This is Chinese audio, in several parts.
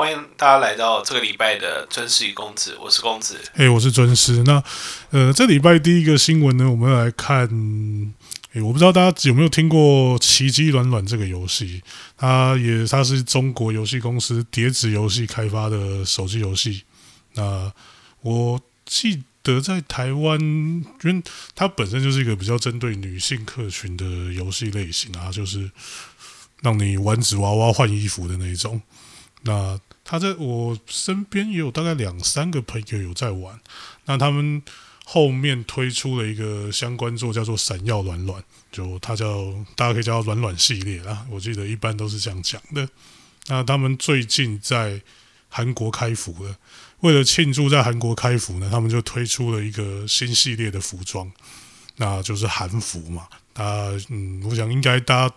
欢迎大家来到这个礼拜的尊师与公子，我是公子，我是尊师。那这礼拜第一个新闻呢，我们要来看，我不知道大家有没有听过《奇迹暖暖》这个游戏，它是中国游戏公司叠纸游戏开发的手机游戏。那我记得在台湾，因为它本身就是一个比较针对女性客群的游戏类型啊，就是让你玩纸娃娃换衣服的那一种。那他在我身边也有大概2-3个朋友有在玩，那他们后面推出了一个相关作叫做闪耀暖暖，就它叫大家可以叫暖暖系列啦，我记得一般都是这样讲的。那他们最近在韩国开服了，为了庆祝在韩国开服呢，他们就推出了一个新系列的服装，那就是韩服嘛。我想应该大家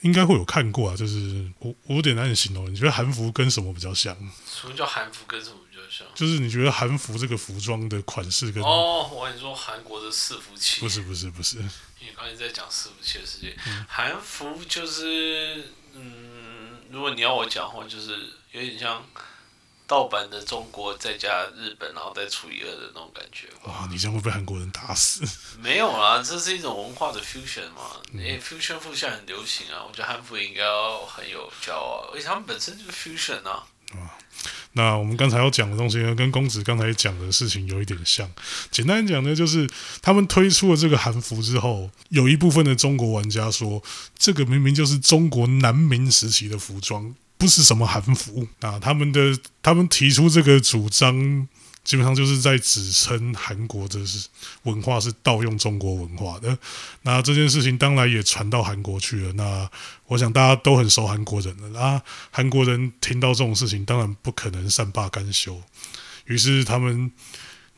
应该会有看过啊，就是我有点难以形容。你觉得韩服跟什么比较像？什么叫韩服跟什么比较像？就是你觉得韩服这个服装的款式跟我跟你说韩国的伺服器？不是，因为刚才在讲伺服器的事情。韩服就是如果你要我讲的话，就是有点像盗版的中国再加日本，然后再除以2的那种感觉。哇，你这样会被韩国人打死？没有啦，这是一种文化的 fusion 嘛。fusion 服现在很流行啊，我觉得韩服应该要很有骄傲，而且他们本身就是 fusion 啊。那我们刚才要讲的东西呢，跟公子刚才讲的事情有一点像。简单讲呢，就是他们推出了这个韩服之后，有一部分的中国玩家说，这个明明就是中国南明时期的服装，不是什么韩服。那他们提出这个主张，基本上就是在指称韩国的文化是盗用中国文化的。那这件事情当然也传到韩国去了。那我想大家都很熟韩国人了，韩国人听到这种事情，当然不可能善罢甘休。于是他们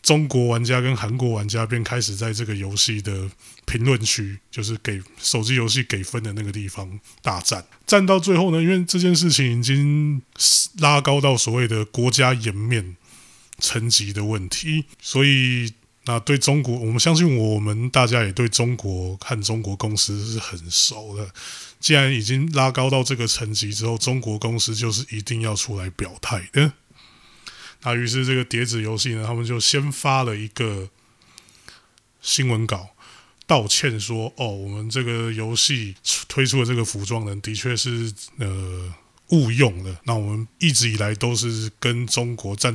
中国玩家跟韩国玩家便开始在这个游戏的评论区，就是给手机游戏给分的那个地方大战到最后呢，因为这件事情已经拉高到所谓的国家颜面层级的问题，所以那对中国，我们相信我们大家也对中国和中国公司是很熟的。既然已经拉高到这个层级之后，中国公司就是一定要出来表态的。那于是这个叠纸游戏呢，他们就先发了一个新闻稿道歉说，我们这个游戏推出的这个服装呢，的确是误用了。那我们一直以来都是跟中国的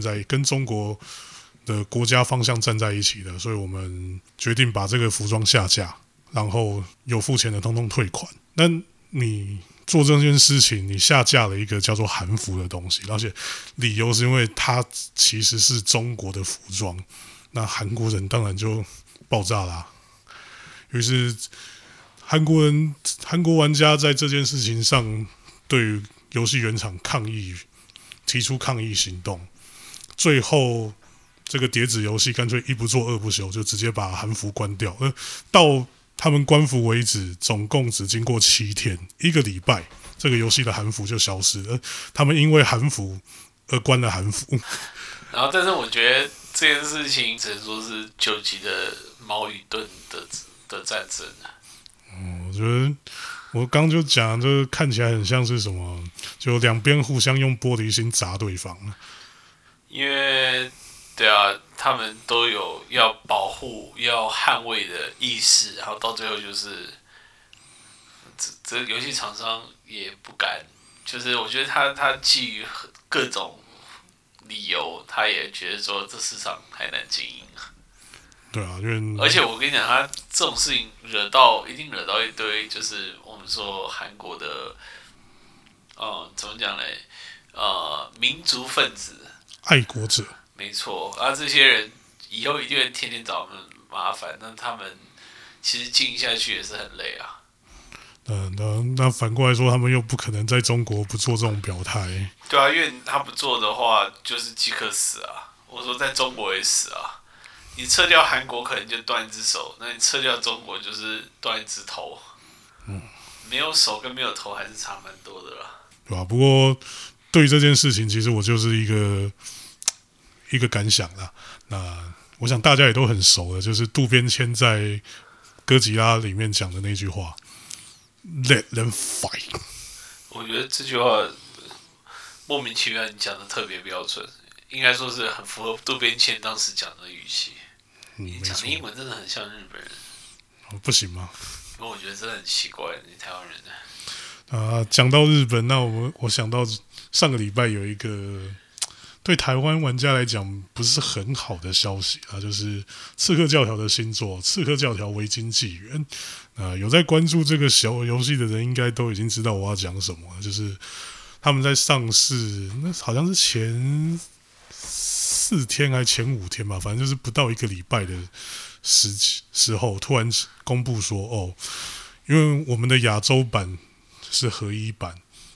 国家方向站在一起的，所以我们决定把这个服装下架，然后有付钱的通通退款。那你做这件事情，你下架了一个叫做韩服的东西，而且理由是因为它其实是中国的服装，那韩国人当然就爆炸啦。于是韩国玩家在这件事情上对于游戏原厂抗议，提出抗议行动。最后这个叠纸游戏干脆一不做二不休，就直接把韩服关掉。到他们关服为止，总共只经过7天，一个礼拜，这个游戏的韩服就消失了。他们因为韩服而关了韩服。然后，但是我觉得这件事情只能说是9集的矛与盾的战争。我觉得我刚就讲，就是看起来很像是什么，就两边互相用玻璃心砸对方。因为对啊，他们都有要保护、要捍卫的意识，然后到最后就是，这游戏厂商也不敢，就是我觉得他基于各种理由，他也觉得说这市场太难经营。对啊，因为而且我跟你讲，他这种事情一定惹到一堆，就是我们说韩国的，怎么讲嘞？民族分子、爱国者。没错，这些人以后一定会天天找我们麻烦，那他们其实经营下去也是很累啊。那反过来说，他们又不可能在中国不做这种表态。对啊，因为他不做的话，就是即刻死啊！我说在中国也死啊！你撤掉韩国可能就断一只手，那你撤掉中国就是断一只头。没有手跟没有头还是差蛮多的啦。对啊，不过对于这件事情，其实我就是一个感想啦。那我想大家也都很熟了，就是渡边谦在《哥吉拉》里面讲的那句话 ：“Let them fight。”我觉得这句话莫名其妙你讲的特别标准，应该说是很符合渡边谦当时讲的语气。你讲的英文真的很像日本人，不行吗？我觉得真的很奇怪，你台湾人呢？啊，讲到日本，那我想到上个礼拜有一个对台湾玩家来讲不是很好的消息啊，就是《刺客教条》的新作《刺客教条：维京纪元》啊，有在关注这个小游戏的人应该都已经知道我要讲什么了，就是他们在上市，那好像是前4天还是前5天吧，反正就是不到一个礼拜的时候，突然公布说哦，因为我们的亚洲版是合一版，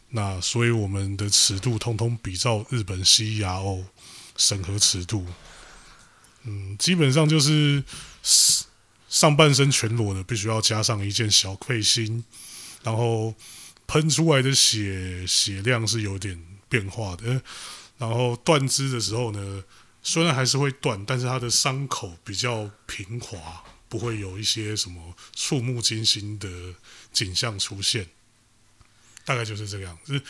那所以我们的尺度通通比照日本 CERO 审核尺度，基本上就是上半身全裸的必须要加上一件小背心，然后喷出来的血量是有点变化的，然后断肢的时候呢，虽然还是会断，但是它的伤口比较平滑，不会有一些什么触目惊心的景象出现。大概就是这个样子。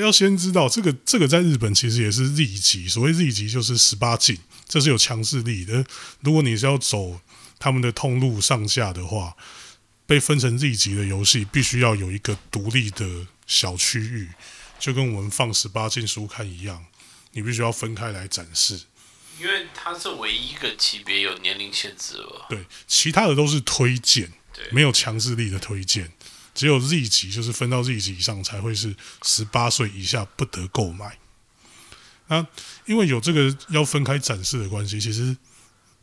要先知道这个在日本其实也是 Z 级，所谓 Z 级就是18禁，这是有强制力的。如果你是要走他们的通路上下的话，被分成 Z 级的游戏必须要有一个独立的小区域，就跟我们放18禁书刊一样，你必须要分开来展示。因为它是唯一一个级别有年龄限制吧？对，其他的都是推荐，没有强制力的推荐。只有 Z 级，就是分到 Z 级以上才会是18岁以下不得购买。那因为有这个要分开展示的关系，其实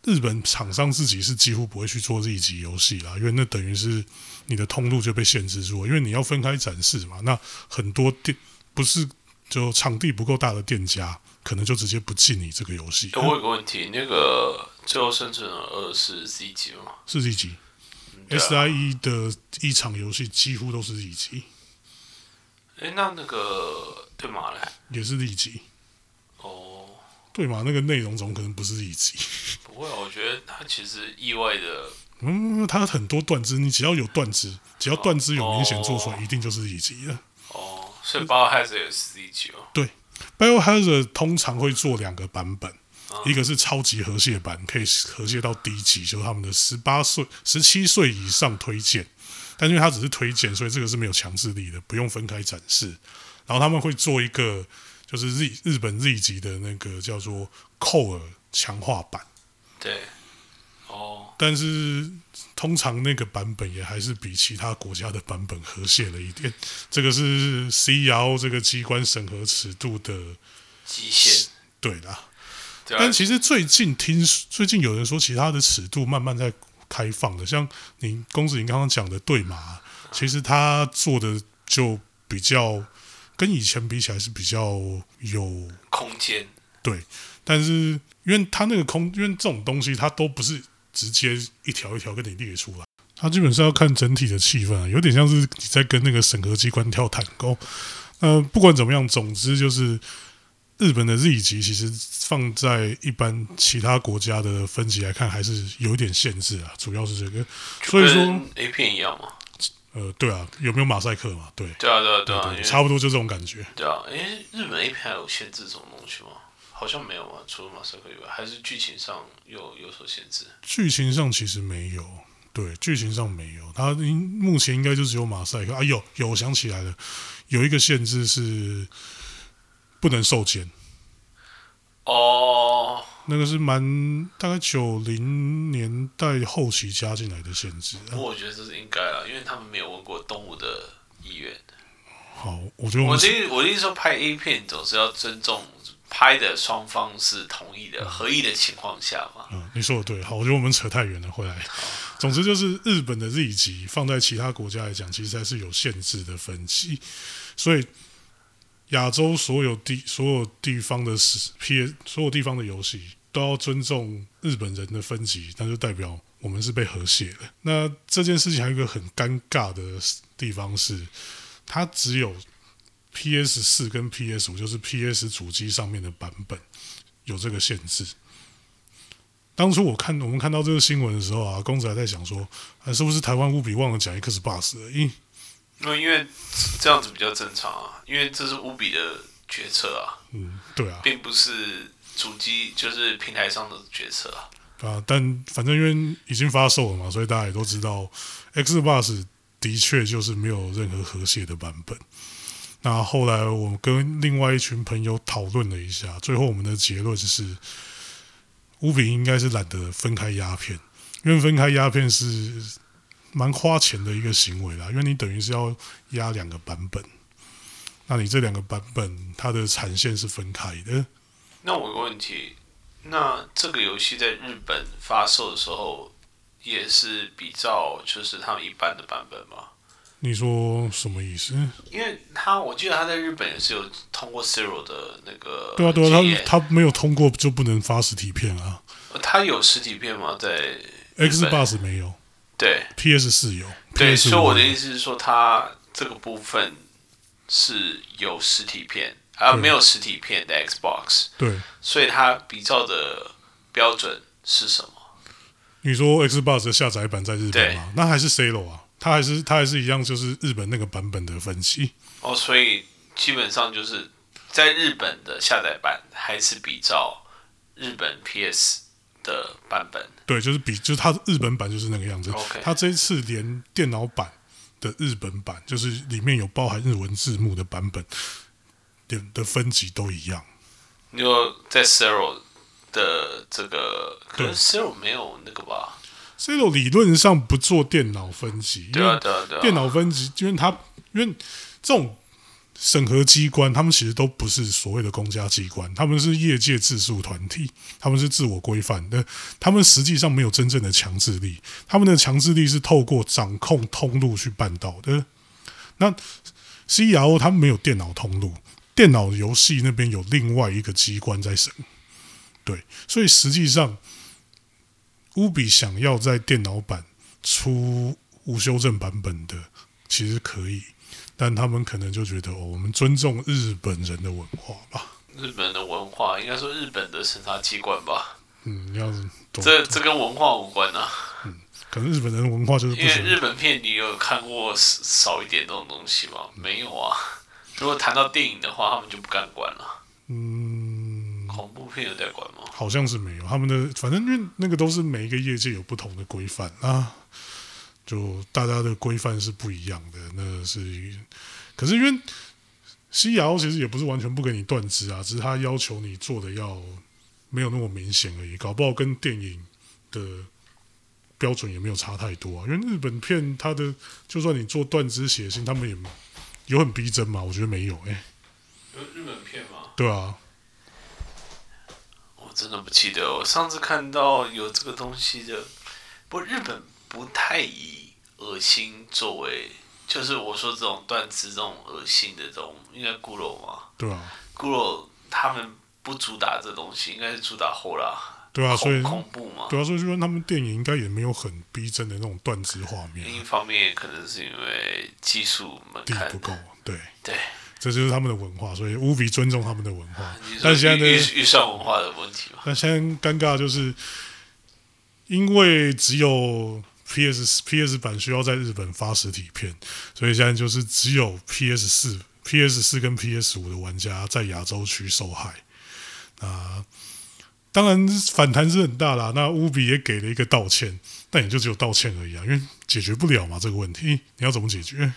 日本厂商自己是几乎不会去做 Z 级游戏啦，因为那等于是你的通路就被限制住了，因为你要分开展示嘛。那很多店不是就场地不够大的店家，可能就直接不进你这个游戏。我有个问题，那个《最后生存2》是 Z 级吗？是 Z 级。SIE 的一场游戏几乎都是 Z 级，那个对马嘞也是 Z 级哦，对马那个内容总可能不是 Z 级，不会，我觉得它其实意外的，它很多断肢，你只要断肢有明显做出来，一定就是 Z 级的哦，所以 Biohazard 也是 Z 级哦，对 ，Biohazard 通常会做2个版本。一个是超级和谐版，可以和谐到低级，就是他们的18岁、17岁以上推荐。但因为它只是推荐，所以这个是没有强制力的，不用分开展示。然后他们会做一个，就是 日本 Z 级的那个叫做扣耳强化版。对，哦。但是通常那个版本也还是比其他国家的版本和谐了一点。这个是 CERO 这个机关审核尺度的极限。对啦。但其实最近有人说，其他的尺度慢慢在开放了。像你公子，你刚刚讲的对嘛？其实他做的就比较跟以前比起来是比较有空间。对，但是因为他那个因为这种东西，它都不是直接一条一条跟你列出来，它基本上要看整体的气氛啊，有点像是你在跟那个审核机关跳探戈。不管怎么样，总之就是。日本的 Z 级其实放在一般其他国家的分级来看，还是有一点限制啊，主要是这个。所以说 A 片一样嘛？对啊，有没有马赛克嘛？对。对啊，对啊，对啊，对，差不多就这种感觉。对啊，日本 A 片还有限制这种东西吗？好像没有嘛，除了马赛克以外，还是剧情上有所限制。剧情上其实没有，对，剧情上没有，它目前应该就只有马赛克啊，有，我想起来了，有一个限制是。不能受奸哦，那个是大概90年代后期加进来的限制。不过我觉得这是应该啦，因为他们没有问过动物的意愿。好，我觉得我的意思说，拍 A 片总是要尊重拍的双方是同意的、合意的情况下嘛。你说的对。好，我觉得我们扯太远了，回来。总之就是日本的 Z 级放在其他国家来讲，其实还是有限制的分级，所以。亚洲所有地方的游戏都要尊重日本人的分级，那就代表我们是被和谐的。那这件事情还有一个很尴尬的地方是，它只有 PS4 跟 PS5， 就是 PS 主机上面的版本有这个限制。当初我们看到这个新闻的时候啊，公子还在想说，是不是台湾Ubi忘了讲 Xbox 而已？因为这样子比较正常啊，因为这是Ubi的决策啊。嗯，对啊，并不是主机就是平台上的决策啊。啊，但反正因为已经发售了嘛，所以大家也都知道 ，Xbox 的确就是没有任何和谐的版本。那后来我跟另外一群朋友讨论了一下，最后我们的结论是 ，Ubi 应该是懒得分开鸦片，因为分开鸦片是蛮花钱的一个行为啦，因为你等于是要压两个版本，那你这两个版本它的产线是分开的。那我有个问题，那这个游戏在日本发售的时候也是比照就是他们一般的版本吗？你说什么意思？因为我记得他在日本也是有通过 Zero 的那个。对啊对啊，他没有通过就不能发实体片啊。他有实体片吗？在 Xbox 没有。对 ，PS4 有。对，所以我的意思是说，他这个部分是有实体片，而没有实体片的 Xbox。对，所以他比照的标准是什么？你说 Xbox 的下载版在日本吗？那还是 Zero 啊。它还是一样，就是日本那个版本的分析哦，所以基本上就是在日本的下载版还是比照日本 PS 的版本，对，就是它日本版就是那个样子。Okay. 它这一次连电脑版的日本版，就是里面有包含日文字幕的版本的分级都一样。你说在 Zero 的这个，可能 Zero 没有那个吧？Zero 理论上不做电脑分级，因为电脑分级，因为这种审核机关，他们其实都不是所谓的公家机关，他们是业界自述团体，他们是自我规范的，他们实际上没有真正的强制力，他们的强制力是透过掌控通路去办到的。那 CRO 他们没有电脑通路，电脑游戏那边有另外一个机关在审，对，所以实际上。Ubi 想要在电脑版出无修正版本的，其实可以，但他们可能就觉得我们尊重日本人的文化吧。日本的文化，应该说日本的审查机关吧。嗯，要这跟文化无关啊。嗯，可能日本人的文化就是不因为日本片，你有看过少一点这种东西吗？没有啊。如果谈到电影的话，他们就不敢管了。嗯，恐怖片有在管吗？好像是没有，他们的反正因为那个都是每一个业界有不同的规范啊，就大家的规范是不一样的。那是，可是因为 CRO 其实也不是完全不给你断肢啊，只是他要求你做的要没有那么明显而已，搞不好跟电影的标准也没有差太多啊。因为日本片他的就算你做断肢血腥，他们也有很逼真嘛，我觉得没有欸。有日本片吗？对啊。真的不记得，我上次看到有这个东西的，不过日本不太以恶心作为，就是我说这种断肢这种恶心的这种，应该骷髅嘛，对啊，骷髅他们不主打这东西，应该是主打后啦，对啊，所以恐怖嘛，对啊，所以就说他们电影应该也没有很逼真的那种断肢画面。另一方面，可能是因为技术门槛不够，对对。这就是他们的文化，所以无比尊重他们的文化。但现在的预算文化的问题嘛。但现在尴尬就是，因为只有 PS 版需要在日本发实体片，所以现在就是只有 PS4 跟 PS5 的玩家在亚洲区受害。那当然反弹是很大啦。那乌比也给了一个道歉，但也就只有道歉而已啊，因为解决不了嘛这个问题，你要怎么解决？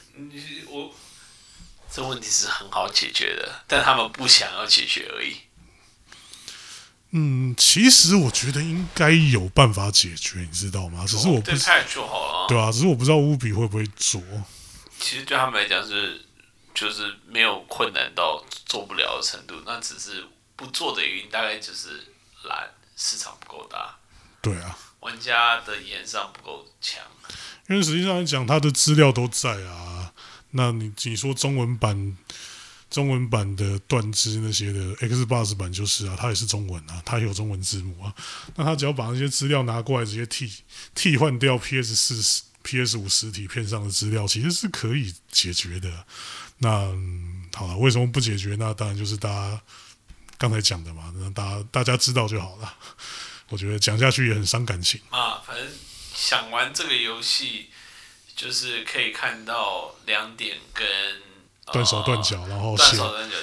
这问题是很好解决的，但他们不想要解决而已。嗯，其实我觉得应该有办法解决，你知道吗？只是我不知道，对啊，只是我不知道Ubi会不会做。其实对他们来讲是，就是没有困难到做不了的程度，那只是不做的原因大概就是懒，市场不够大。对啊，玩家的延上不够强。因为实际上来讲，他的资料都在啊。那你说中文版的断肢那些的 Xbox 版就是啊，它也是中文啊，它也有中文字幕啊。那它只要把那些资料拿过来，直接替换掉 PS4、PS5 实体片上的资料，其实是可以解决的啊。那好了，为什么不解决？那当然就是大家刚才讲的嘛，那大家知道就好了。我觉得讲下去也很伤感情啊。反正想玩这个游戏。就是可以看到两点跟断手断脚，然后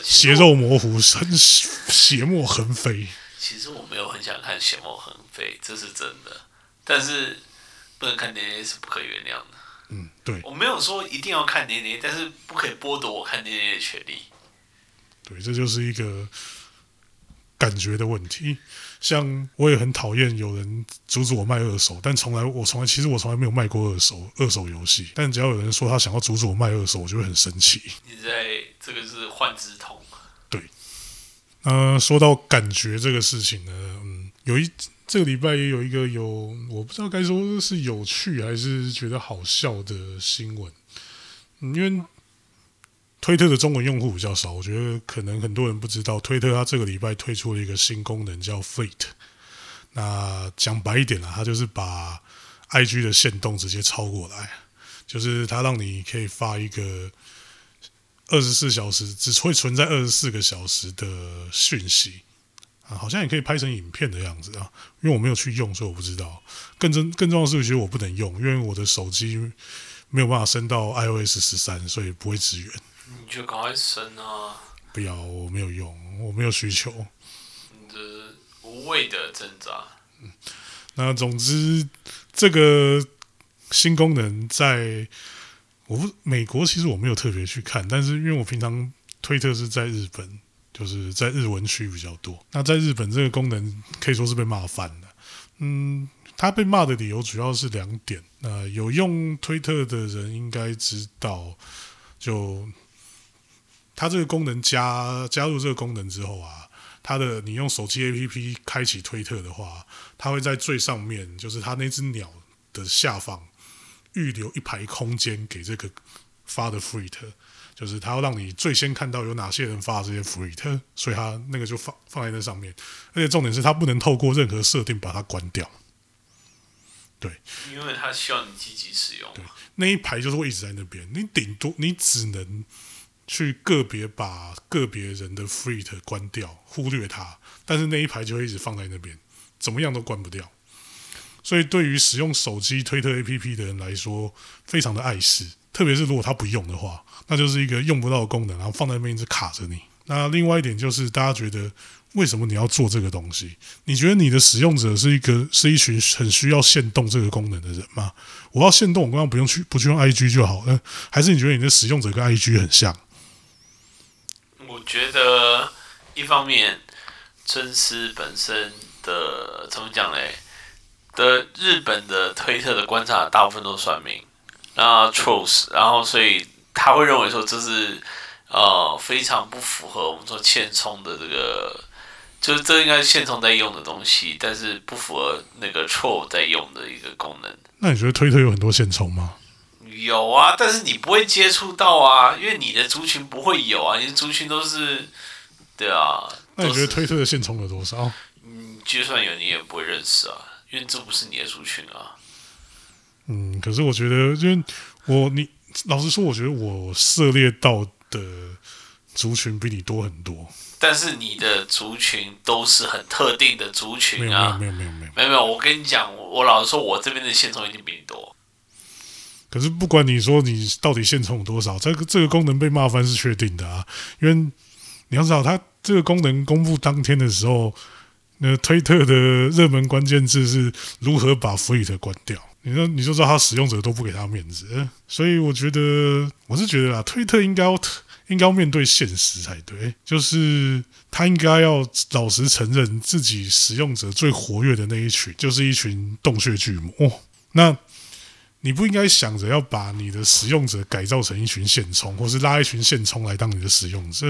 血肉模糊，血沫横飞。其实我没有很想看血沫横飞，这是真的。但是不能看捏捏是不可原谅的。嗯，对。我没有说一定要看捏捏，但是不可以剥夺我看捏捏的权利。对，这就是一个感觉的问题。像我也很讨厌有人阻止我卖二手，但其实我从来没有卖过二手游戏。但只要有人说他想要阻止我卖二手，我就会很生气。你在这个是换之痛。对。说到感觉这个事情呢，这个礼拜也有一个我不知道该说是有趣还是觉得好笑的新闻，因为推特的中文用户比较少，我觉得可能很多人不知道，推特它这个礼拜推出了一个新功能叫 Fleet。那讲白一点啦，它就是把 IG 的限动直接抄过来，就是它让你可以发一个24小时只会存在24个小时的讯息。好像也可以拍成影片的样子啊，因为我没有去用，所以我不知道。更重要的是，其实我不能用，因为我的手机没有办法升到 iOS 13，所以不会支援。你就赶快升啊！不要，我没有用，我没有需求。你这是无谓的挣扎。那总之，这个新功能在美国，其实我没有特别去看，但是因为我平常推特是在日本，就是在日文区比较多。那在日本，这个功能可以说是被骂翻了。他被骂的理由主要是2点。那有用推特的人应该知道，就他这个功能加入这个功能之后啊，你用手机 APP 开启推特的话，它会在最上面，就是它那只鸟的下方预留一排空间给这个发的 tweet。就是他要让你最先看到有哪些人发这些 tweet， 所以他那个就放在那上面，而且重点是他不能透过任何设定把它关掉。对，因为他需要你积极使用。对，那一排就是会一直在那边，你只能去个别人的 tweet 关掉，忽略它，但是那一排就会一直放在那边，怎么样都关不掉。所以对于使用手机推特 APP 的人来说，非常的碍事。特别是如果他不用的话，那就是一个用不到的功能，然后放在那边一直卡着你。那另外一点就是，大家觉得为什么你要做这个东西？你觉得你的使用者是一群很需要限动这个功能的人吗？我要限动，我刚刚不去用 IG 就好了？还是你觉得你的使用者跟 IG 很像？我觉得一方面，真丝本身的怎么讲嘞？日本的推特的观察，大部分都算命。那 trolls， 然后所以他会认为说这是非常不符合我们说现充的这个，就是这应该是现充在用的东西，但是不符合那个 troll 在用的一个功能。那你觉得推特有很多现充吗？有啊，但是你不会接触到啊，因为你的族群不会有啊，你的族群都是，对啊。那你觉得推特的现充有多少？就算有你也不会认识啊，因为这不是你的族群啊。可是我觉得，因为你老实说，我觉得我涉猎到的族群比你多很多。但是你的族群都是很特定的族群啊！没有，我跟你讲，我老实说，我这边的线虫一定比你多。可是不管你说你到底线虫有多少，这个功能被骂翻是确定的啊！因为你要知道，它这个功能公布当天的时候，推特的热门关键字是如何把 Fleet 关掉。你就知道他使用者都不给他面子，所以我是觉得啦，推特应该要面对现实才对，就是他应该要老实承认自己使用者最活跃的那一群就是一群洞穴巨魔。那你不应该想着要把你的使用者改造成一群现充，或是拉一群现充来当你的使用者，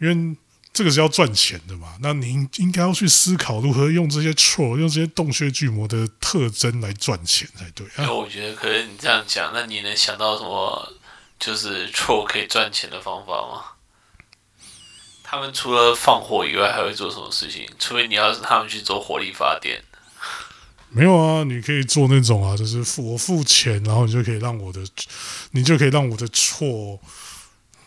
因为这个是要赚钱的嘛？那您应该要去思考如何用这些 troll， 用这些洞穴巨魔的特征来赚钱才对啊。我觉得，可是你这样讲，那你能想到什么就是 troll 可以赚钱的方法吗？他们除了放火以外，还会做什么事情？除非你要他们去做火力发电。没有啊，你可以做那种啊，就是我付钱，然后你就可以让我的troll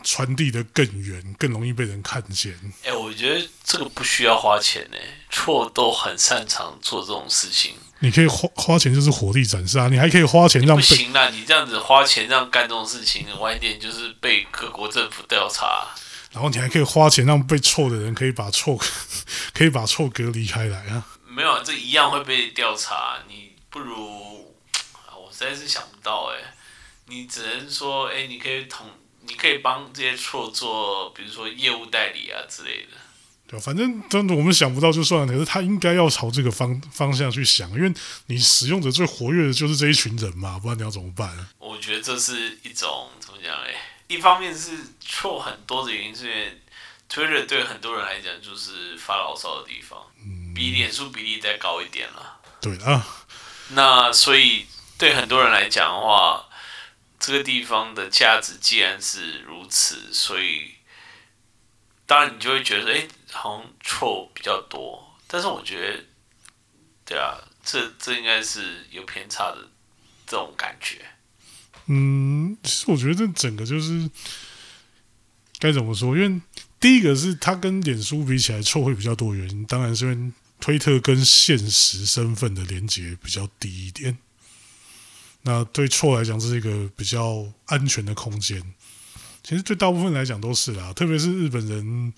传递的更远，更容易被人看见。我觉得这个不需要花钱错都很擅长做这种事情。你可以 花钱就是火力展示啊，你还可以花钱让不行啦，你这样子花钱让干这种事情，晚一点就是被各国政府调查啊。然后你还可以花钱让被臭的人可以把臭隔离开来啊。没有，这一样会被调查。你不如我实在是想不到你只能说你可以帮这些错做，比如说业务代理啊之类的。对，反正我们想不到就算了，可是他应该要朝这个 方向去想，因为你使用者最活跃的就是这一群人嘛，不然你要怎么办？我觉得这是一种怎么讲一方面是错很多的原因，是因为 Twitter 对很多人来讲就是发牢骚的地方，比脸书比例再高一点啦。对啊，那所以对很多人来讲的话，这个地方的价值既然是如此，所以当然你就会觉得好像troll比较多，但是我觉得对啊，这应该是有偏差的这种感觉。其实我觉得这整个就是该怎么说，因为第一个是它跟脸书比起来troll会比较多的原因，当然是因为推特跟现实身份的连结比较低一点，那对troll来讲这是一个比较安全的空间。其实对大部分来讲都是啦，特别是日本人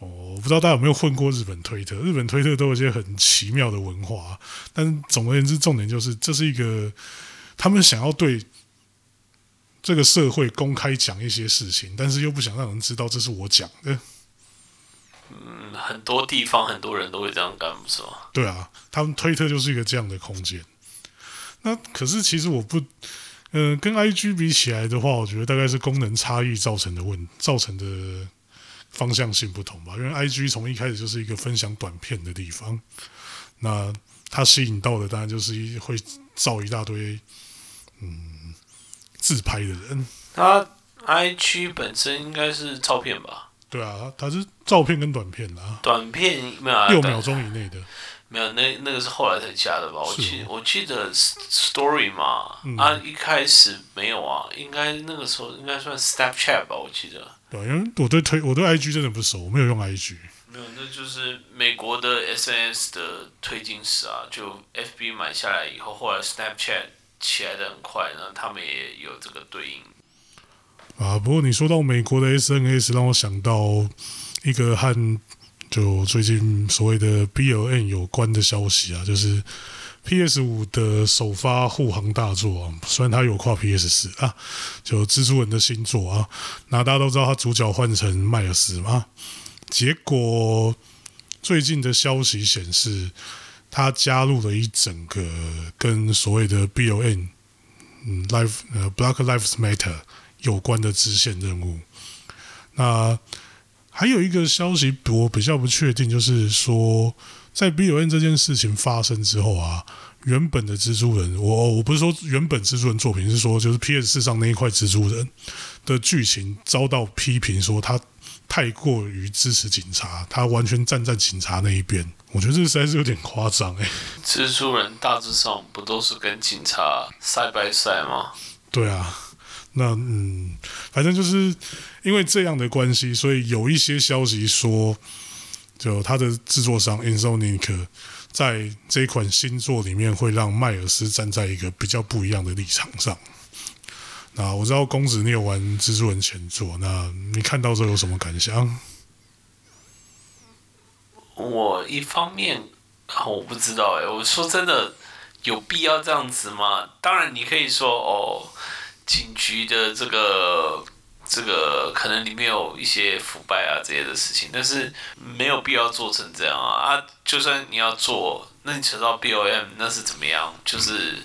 我不知道大家有没有混过日本推特，日本推特都有一些很奇妙的文化，但总而言之重点就是这是一个他们想要对这个社会公开讲一些事情，但是又不想让人知道这是我讲的。很多地方很多人都会这样干，不是吗？对啊，他们推特就是一个这样的空间。那可是其实我不跟 IG 比起来的话，我觉得大概是功能差异造成的方向性不同吧。因为 IG 从一开始就是一个分享短片的地方，那它吸引到的当然就是会造一大堆自拍的人。它 IG 本身应该是照片吧？对啊，它是照片跟短片啦。短片没有6秒钟以内的。没有，那个是后来才加的吧？我记得 story 嘛，一开始没有啊，应该那个时候应该算 Snapchat 吧，我记得。对，因为我对 IG 真的不熟，我没有用 IG。没有，那就是美国的 SNS 的推进史啊，就 FB 买下来以后，后来 Snapchat 起来的很快，然后他们也有这个对应。啊，不过你说到美国的 SNS， 让我想到一个和就最近所谓的 BLM 有关的消息啊，就是 PS5 的首发护航大作啊，虽然它有跨 PS4 啊，就蜘蛛人的新作啊，那大家都知道它主角换成迈尔斯嘛，结果最近的消息显示，它加入了一整个跟所谓的 BLM Black Lives Matter 有关的支线任务。那还有一个消息我比较不确定，就是说在 BLM 这件事情发生之后啊，原本的蜘蛛人，我不是说原本蜘蛛人作品，是说就是 PS4 上那一块蜘蛛人的剧情遭到批评，说他太过于支持警察，他完全站在警察那一边。我觉得这实在是有点夸张蜘蛛人大致上不都是跟警察side by side吗？对啊，那反正就是因为这样的关系，所以有一些消息说，就他的制作商 Insomniac 在这一款新作里面会让迈尔斯站在一个比较不一样的立场上。那我知道公子你有玩蜘蛛人前作，那你看到这有什么感想？我一方面我不知道我说真的有必要这样子吗？当然你可以说警局的这个可能里面有一些腐败啊这些的事情，但是没有必要做成这样啊！就算你要做，那你扯到 BLM 那是怎么样？就是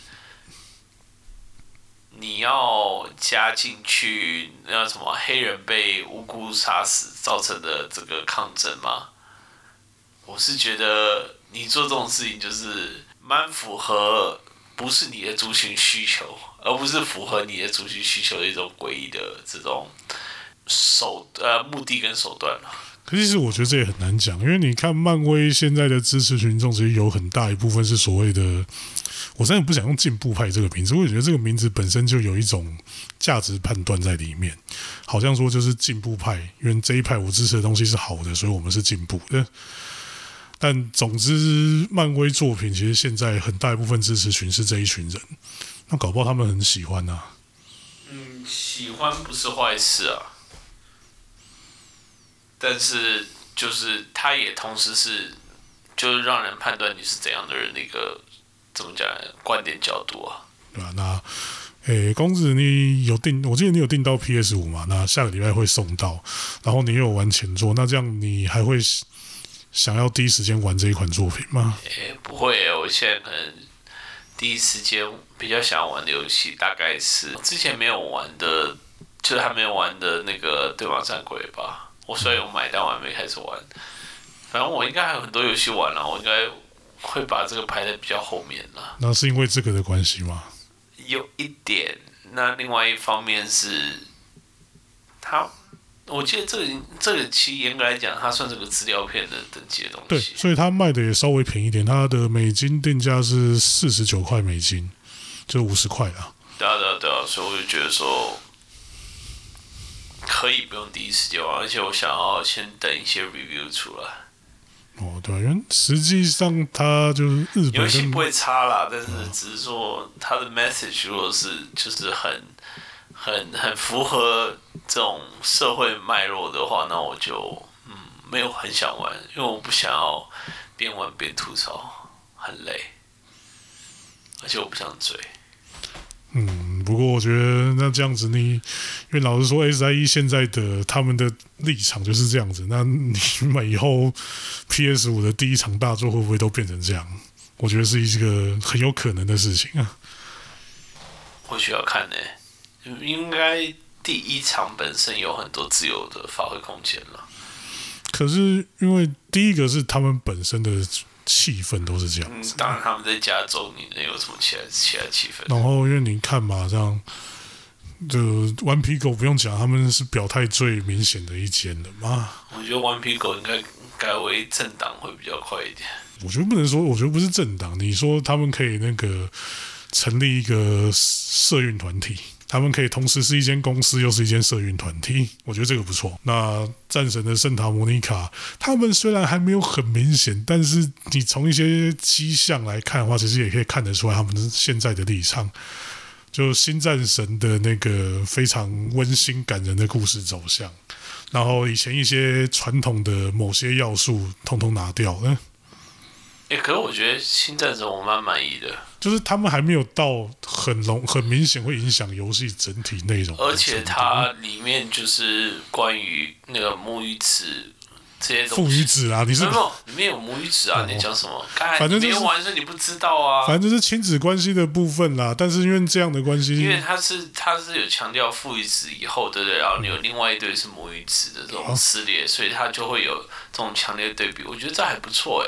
你要加进去那什么黑人被无辜杀死造成的这个抗争吗？我是觉得你做这种事情就是蛮符合不是你的族群需求，而不是符合你的族群需求的一种诡异的这种目的跟手段。可是我觉得这也很难讲，因为你看漫威现在的支持群众其实有很大一部分是所谓的，我真的不想用进步派这个名字，我觉得这个名字本身就有一种价值判断在里面，好像说就是进步派，因为这一派我支持的东西是好的，所以我们是进步的。但总之漫威作品其实现在很大一部分支持群是这一群人，那搞不好他们很喜欢啊。嗯，喜欢不是坏事啊，但是就是他也同时是就是让人判断你是怎样的人的一个怎么讲观点角度啊，对吧、啊？那公子你有订，我记得你有订到 PS5 嘛？那下个礼拜会送到，然后你有玩前作，那这样你还会想要第一时间玩这一款作品吗？不会耶，我现在可能第一时间比较想要玩的游戏大概是之前没有玩的，就是还没有玩的那个《对马战鬼》吧。我虽然有买，但我还没开始玩。反正我应该还有很多游戏玩啦，我应该会把这个排在比较后面啦。那是因为这个的关系吗？有一点。那另外一方面是，它，我记得这个其实严格来讲，它算是个资料片的等级的东西。对，所以它卖的也稍微便宜一点，它的美金定价是$49，就$50啦。对啊，对啊，对啊，所以我就觉得说，可以不用第一时间玩，而且我想要先等一些 review 出来。哦，对，因为实际上它就是日本游戏不会差啦，但是只是说它的 message 如果是就是很符合这种社会脉络的话，那我就没有很想玩，因为我不想要边玩边吐槽，很累，而且我不想追。不过我觉得那这样子你，因为老实说 ，SIE 现在的他们的立场就是这样子。那你们以后 PS5 的第一场大作会不会都变成这样？我觉得是一个很有可能的事情啊。或许要看呢，应该第一场本身有很多自由的发挥空间了。可是因为第一个是他们本身的气氛都是这样子，当然他们在加州，你能有什么其他气氛？然后因为你看嘛，这样就顽皮狗不用讲，他们是表态最明显的一间的嘛。我觉得顽皮狗应该改为政党会比较快一点。我觉得不能说，我觉得不是政党，你说他们可以那个成立一个社运团体。他们可以同时是一间公司，又是一间社运团体，我觉得这个不错。那战神的圣塔莫尼卡，他们虽然还没有很明显，但是你从一些迹象来看的话，其实也可以看得出来他们现在的立场。就新战神的那个非常温馨感人的故事走向，然后以前一些传统的某些要素，统统拿掉了。可是我觉得新战神我蛮满意的，就是他们还没有到很明显会影响游戏整体内容，而且它里面就是关于那个母语子这些东西，父语子啊，你是没有里面有母语子啊，你讲什么？反正就是玩的你不知道啊，反正就是亲子关系的部分啦。但是因为这样的关系，因为它是有强调父语子以后，对不对？然后有另外一对是母语子的这种撕裂，所以它就会有这种强烈的对比。我觉得这还不错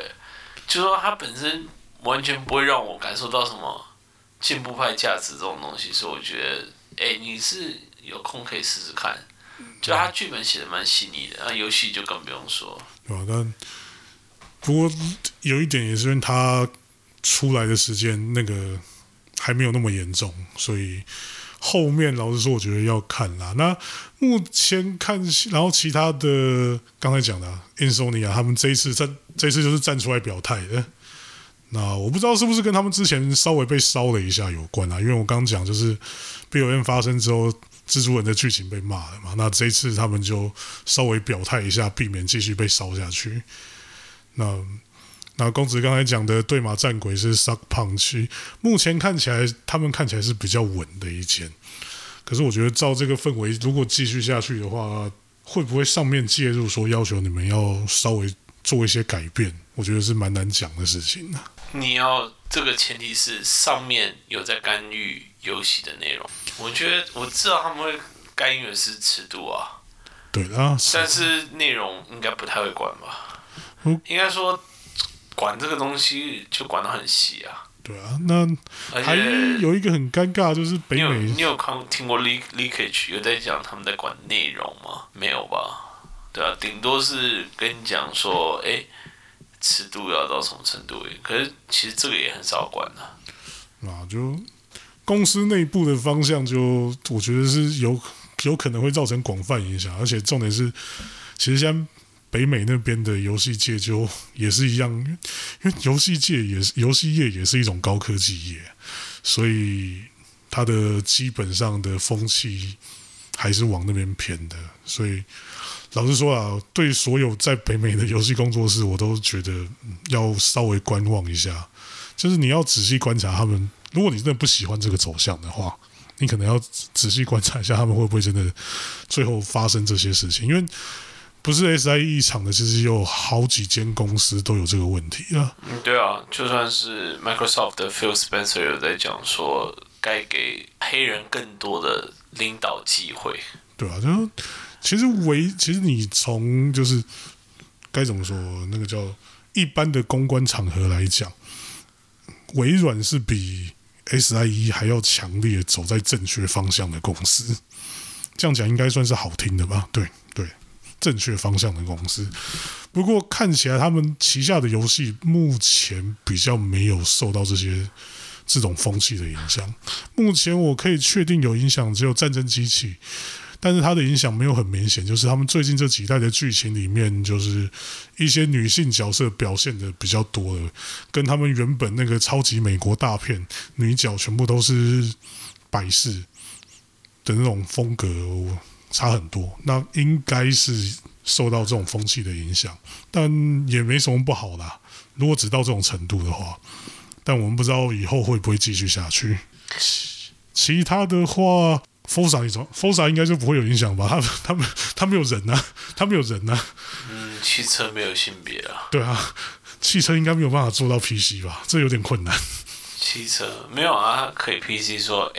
就是说它本身完全不会让我感受到什么进步派价值这种东西，所以我觉得，你是有空可以试试看。就它剧本写的蛮细腻的，那游戏就更不用说。对啊，但不过有一点也是因为它出来的时间那个还没有那么严重，所以后面老实说我觉得要看啦。那目前看，然后其他的刚才讲的Insomniac 他们这一次就是站出来表态的。那我不知道是不是跟他们之前稍微被烧了一下有关啊，因为我刚讲就是BOM发生之后，蜘蛛人的剧情被骂了嘛，那这一次他们就稍微表态一下，避免继续被烧下去。那公子刚才讲的对马战鬼是 Sucker Punch， 目前看起来他们看起来是比较稳的一间，可是我觉得照这个氛围，如果继续下去的话，会不会上面介入说要求你们要稍微做一些改变，我觉得是蛮难讲的事情啊。你要这个前提是上面有在干预游戏的内容，我觉得我知道他们会干预的是尺度啊，对啊，但是内容应该不太会管吧？应该说管这个东西就管得很细啊。对啊，那还有一个很尴尬就是北美，你有听过 leakage 有在讲他们在管内容吗？没有吧？对啊，顶多是跟你讲说，哎，尺度要到什么程度？可是其实这个也很少管啊。啊，就公司内部的方向就，我觉得是有可能会造成广泛影响，而且重点是，其实像北美那边的游戏界就也是一样，因为游戏业也是一种高科技业，所以它的基本上的风气还是往那边偏的。所以老实说啊，对所有在北美的游戏工作室，我都觉得要稍微观望一下，就是你要仔细观察他们。如果你真的不喜欢这个走向的话，你可能要仔细观察一下他们会不会真的最后发生这些事情，因为不是 SIE 一场的，其实有好几间公司都有这个问题啊。对啊，就算是 Microsoft 的 Phil Spencer 有在讲说，该给黑人更多的领导机会。对啊，就其实你从就是该怎么说，那个叫一般的公关场合来讲，微软是比 SIE 还要强烈走在正确方向的公司，这样讲应该算是好听的吧？对对，正确方向的公司。不过看起来他们旗下的游戏目前比较没有受到这种风气的影响。目前我可以确定有影响只有《战争机器》，但是它的影响没有很明显，就是他们最近这几代的剧情里面，就是一些女性角色表现的比较多了，跟他们原本那个超级美国大片女角全部都是摆饰的那种风格差很多，那应该是受到这种风气的影响，但也没什么不好啦，如果只到这种程度的话。但我们不知道以后会不会继续下去。其他的话 Forza 应该就不会有影响吧，他没有人啊，他没有人啊。汽车没有性别啊。对啊，汽车应该没有办法做到 PC 吧，这有点困难。汽车没有啊，可以 PC 说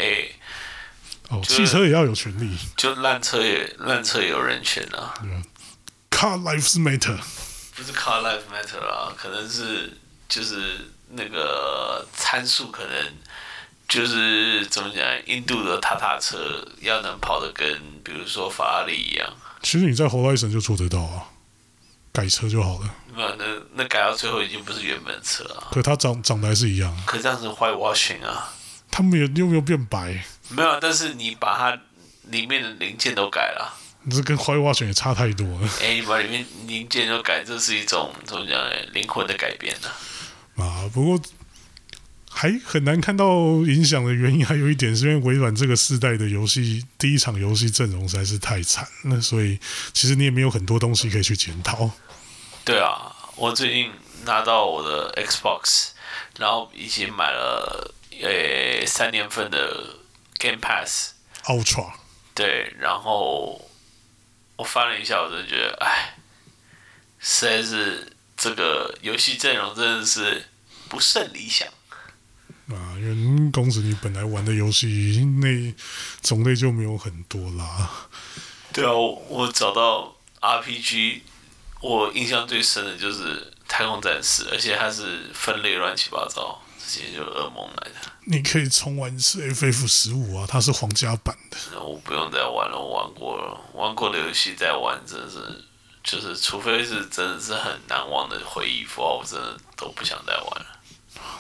哦，汽车也要有权利，就烂车也有人权啊。Car Lives Matter 不是 Car Lives Matter 啦，可能是就是那个参数可能就是怎么讲，印度的踏踏车要能跑得跟比如说法拉利一样。其实你在 Horizon 就做得到啊，改车就好了。那改到最后已经不是原本的车啊。可它长得还是一样。可这样子坏 washing 啊。他们又没有变白。没有，但是你把它里面的零件都改了，你这跟坏挖选也差太多了。你把里面零件都改，这是一种怎么讲？灵魂的改变啊，不过还很难看到影响的原因，还有一点是因为微软这个世代的游戏第一场游戏阵容实在是太惨了，所以其实你也没有很多东西可以去检讨。对啊，我最近拿到我的 Xbox， 然后已经买了3年份的 Game Pass Ultra， 对，然后我翻了一下，我就觉得，实在是这个游戏阵容真的是不甚理想啊，因为公司你本来玩的游戏那种类就没有很多啦。对啊，我找到 RPG， 我印象最深的就是太空战士，而且它是分类乱七八糟。直接就噩梦来的。你可以重玩一次 FF15 啊，它是皇家版的。我不用再玩了，我玩过的游戏再玩，真的是就是，除非是真的是很难忘的回忆，不然我真的都不想再玩了。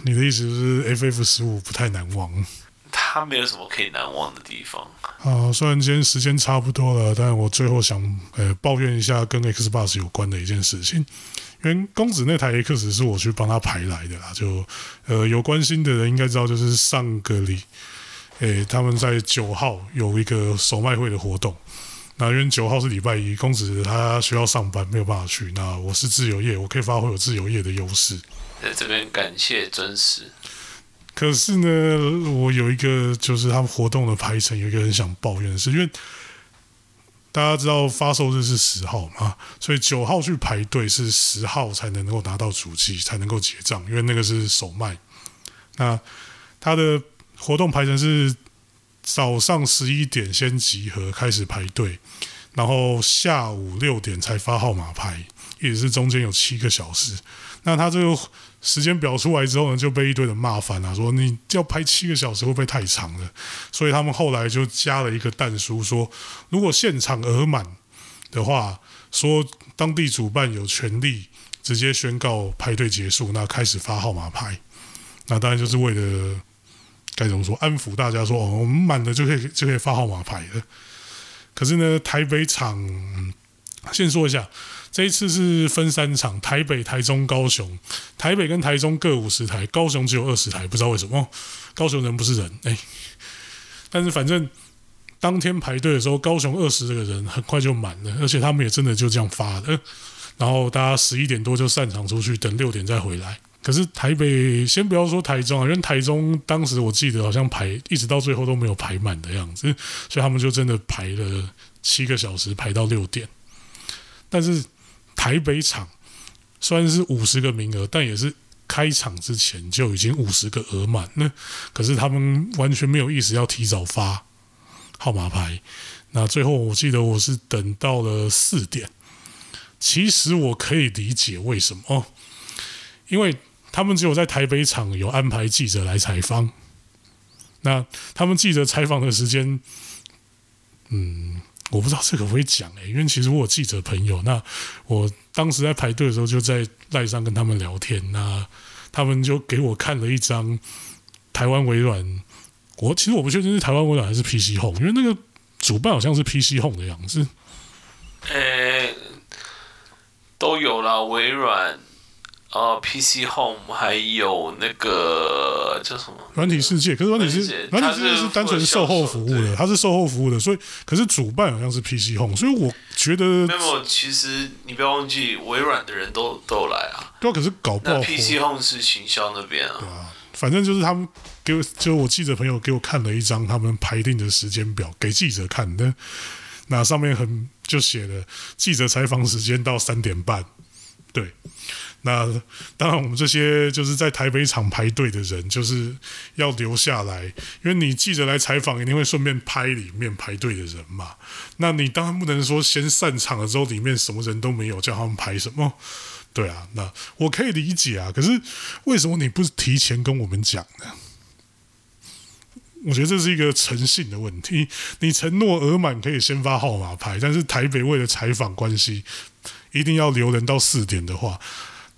你的意思是 FF15 不太难忘？它没有什么可以难忘的地方。好，虽然今天时间差不多了，但我最后想抱怨一下跟 Xbox 有关的一件事情。因为公子那台 X 是我去帮他排来的啦，就有关心的人应该知道，就是上个礼他们在9号有一个首卖会的活动，那因为9号是礼拜一，公子他需要上班没有办法去，那我是自由业，我可以发挥我自由业的优势，在这边感谢尊师。可是呢，我有一个就是他们活动的排程有一个很想抱怨的是，因为大家知道发售日是10号嘛，所以9号去排队是10号才能够拿到主机，才能够结账，因为那个是首卖。那他的活动排程是早上11点先集合开始排队，然后下午6点才发号码牌，也是中间有7个小时。那他这个时间表出来之后呢，就被一堆人骂翻了，说你要排7个小时会不会太长了？所以他们后来就加了一个弹书，说如果现场额满的话，说当地主办有权利直接宣告派对结束，那开始发号码牌。那当然就是为了该怎么说，安抚大家说，哦，我们满了就可以发号码牌了。可是呢，台北场，先说一下，这一次是分三场，台北、台中、高雄。台北跟台中各50台，高雄只有20台，不知道为什么。哦，高雄人不是人，哎，但是反正当天排队的时候，高雄20个人很快就满了，而且他们也真的就这样发的。然后大家11点多就散场出去，等6点再回来。可是台北，先不要说台中啊，因为台中当时我记得好像排一直到最后都没有排满的样子，所以他们就真的排了7个小时，排到6点。但是台北场虽然是50个名额，但也是开场之前就已经50个额满了，可是他们完全没有意识要提早发号码牌。那最后我记得我是等到了4点。其实我可以理解为什么，因为他们只有在台北场有安排记者来采访，那他们记者采访的时间，我不知道这个我会讲，因为其实我有记者朋友，那我当时在排队的时候就在赖上跟他们聊天，那他们就给我看了一张台湾微软，其实我不确定是台湾微软还是 PC Home， 因为那个主办好像是 PC Home 的样子。都有啦，微软，PC Home 还有那个叫什么软体世界，可是软体世界是单纯售后服务的，它是售后服务的，所以可是主办好像是 PC Home， 所以我觉得没有，其实你不要忘记微软的人都有来啊，对啊，可是搞不好 PC Home 是行销那边啊，对啊，反正就是他们给我，就我记者朋友给我看了一张他们排定的时间表给记者看的，那上面就写了记者采访时间到3点半，对。那当然，我们这些就是在台北场排队的人，就是要留下来，因为你记者来采访，一定会顺便拍里面排队的人嘛。那你当然不能说先散场了之后里面什么人都没有，叫他们拍什么？对啊，那我可以理解啊。可是为什么你不提前跟我们讲呢？我觉得这是一个诚信的问题。你承诺额满可以先发号码牌，但是台北为了采访关系，一定要留人到4点的话，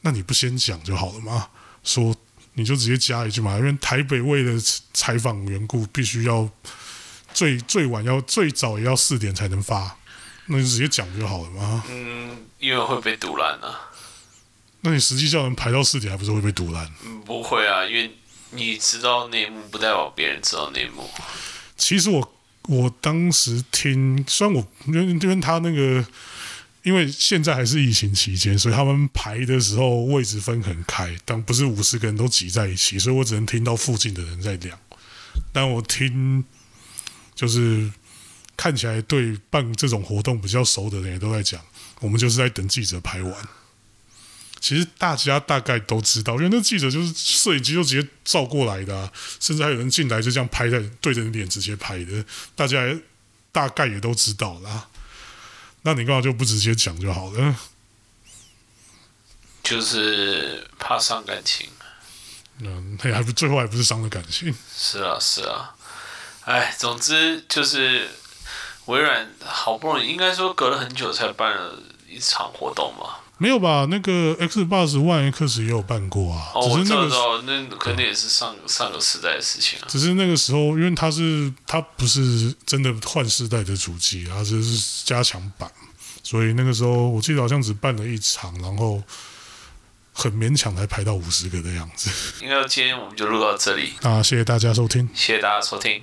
那你不先讲就好了嘛？说你就直接加一句嘛，因为台北为了采访缘故，必须要最早也要4点才能发，那你就直接讲就好了嘛。因为会被堵烂啊。那你实际叫人排到4点，还不是会被堵烂？不会啊，因为你知道内幕，不代表别人知道内幕。其实我当时听，虽然我因为他那个。因为现在还是疫情期间，所以他们排的时候位置分很开，但不是50个人都挤在一起，所以我只能听到附近的人在聊。但我听就是看起来对办这种活动比较熟的人也都在讲，我们就是在等记者排完。其实大家大概都知道，因为那记者就是摄影机就直接照过来的啊，甚至还有人进来就这样拍在对着你脸直接拍的，大家大概也都知道啦。那你干嘛就不直接讲就好了？就是怕伤感情。最后还不是伤了感情？是啊。哎，总之就是微软好不容易，应该说隔了很久才办了一场活动嘛。没有吧？那个 Xbox One X 也有办过啊。哦，只是那个，我知道，那肯定也是上个时代的事情啊。只是那个时候，因为它不是真的换世代的主机，它只是加强版，所以那个时候我记得好像只办了一场，然后很勉强才排到50个的样子。应该今天我们就录到这里。那谢谢大家收听，谢谢大家收听。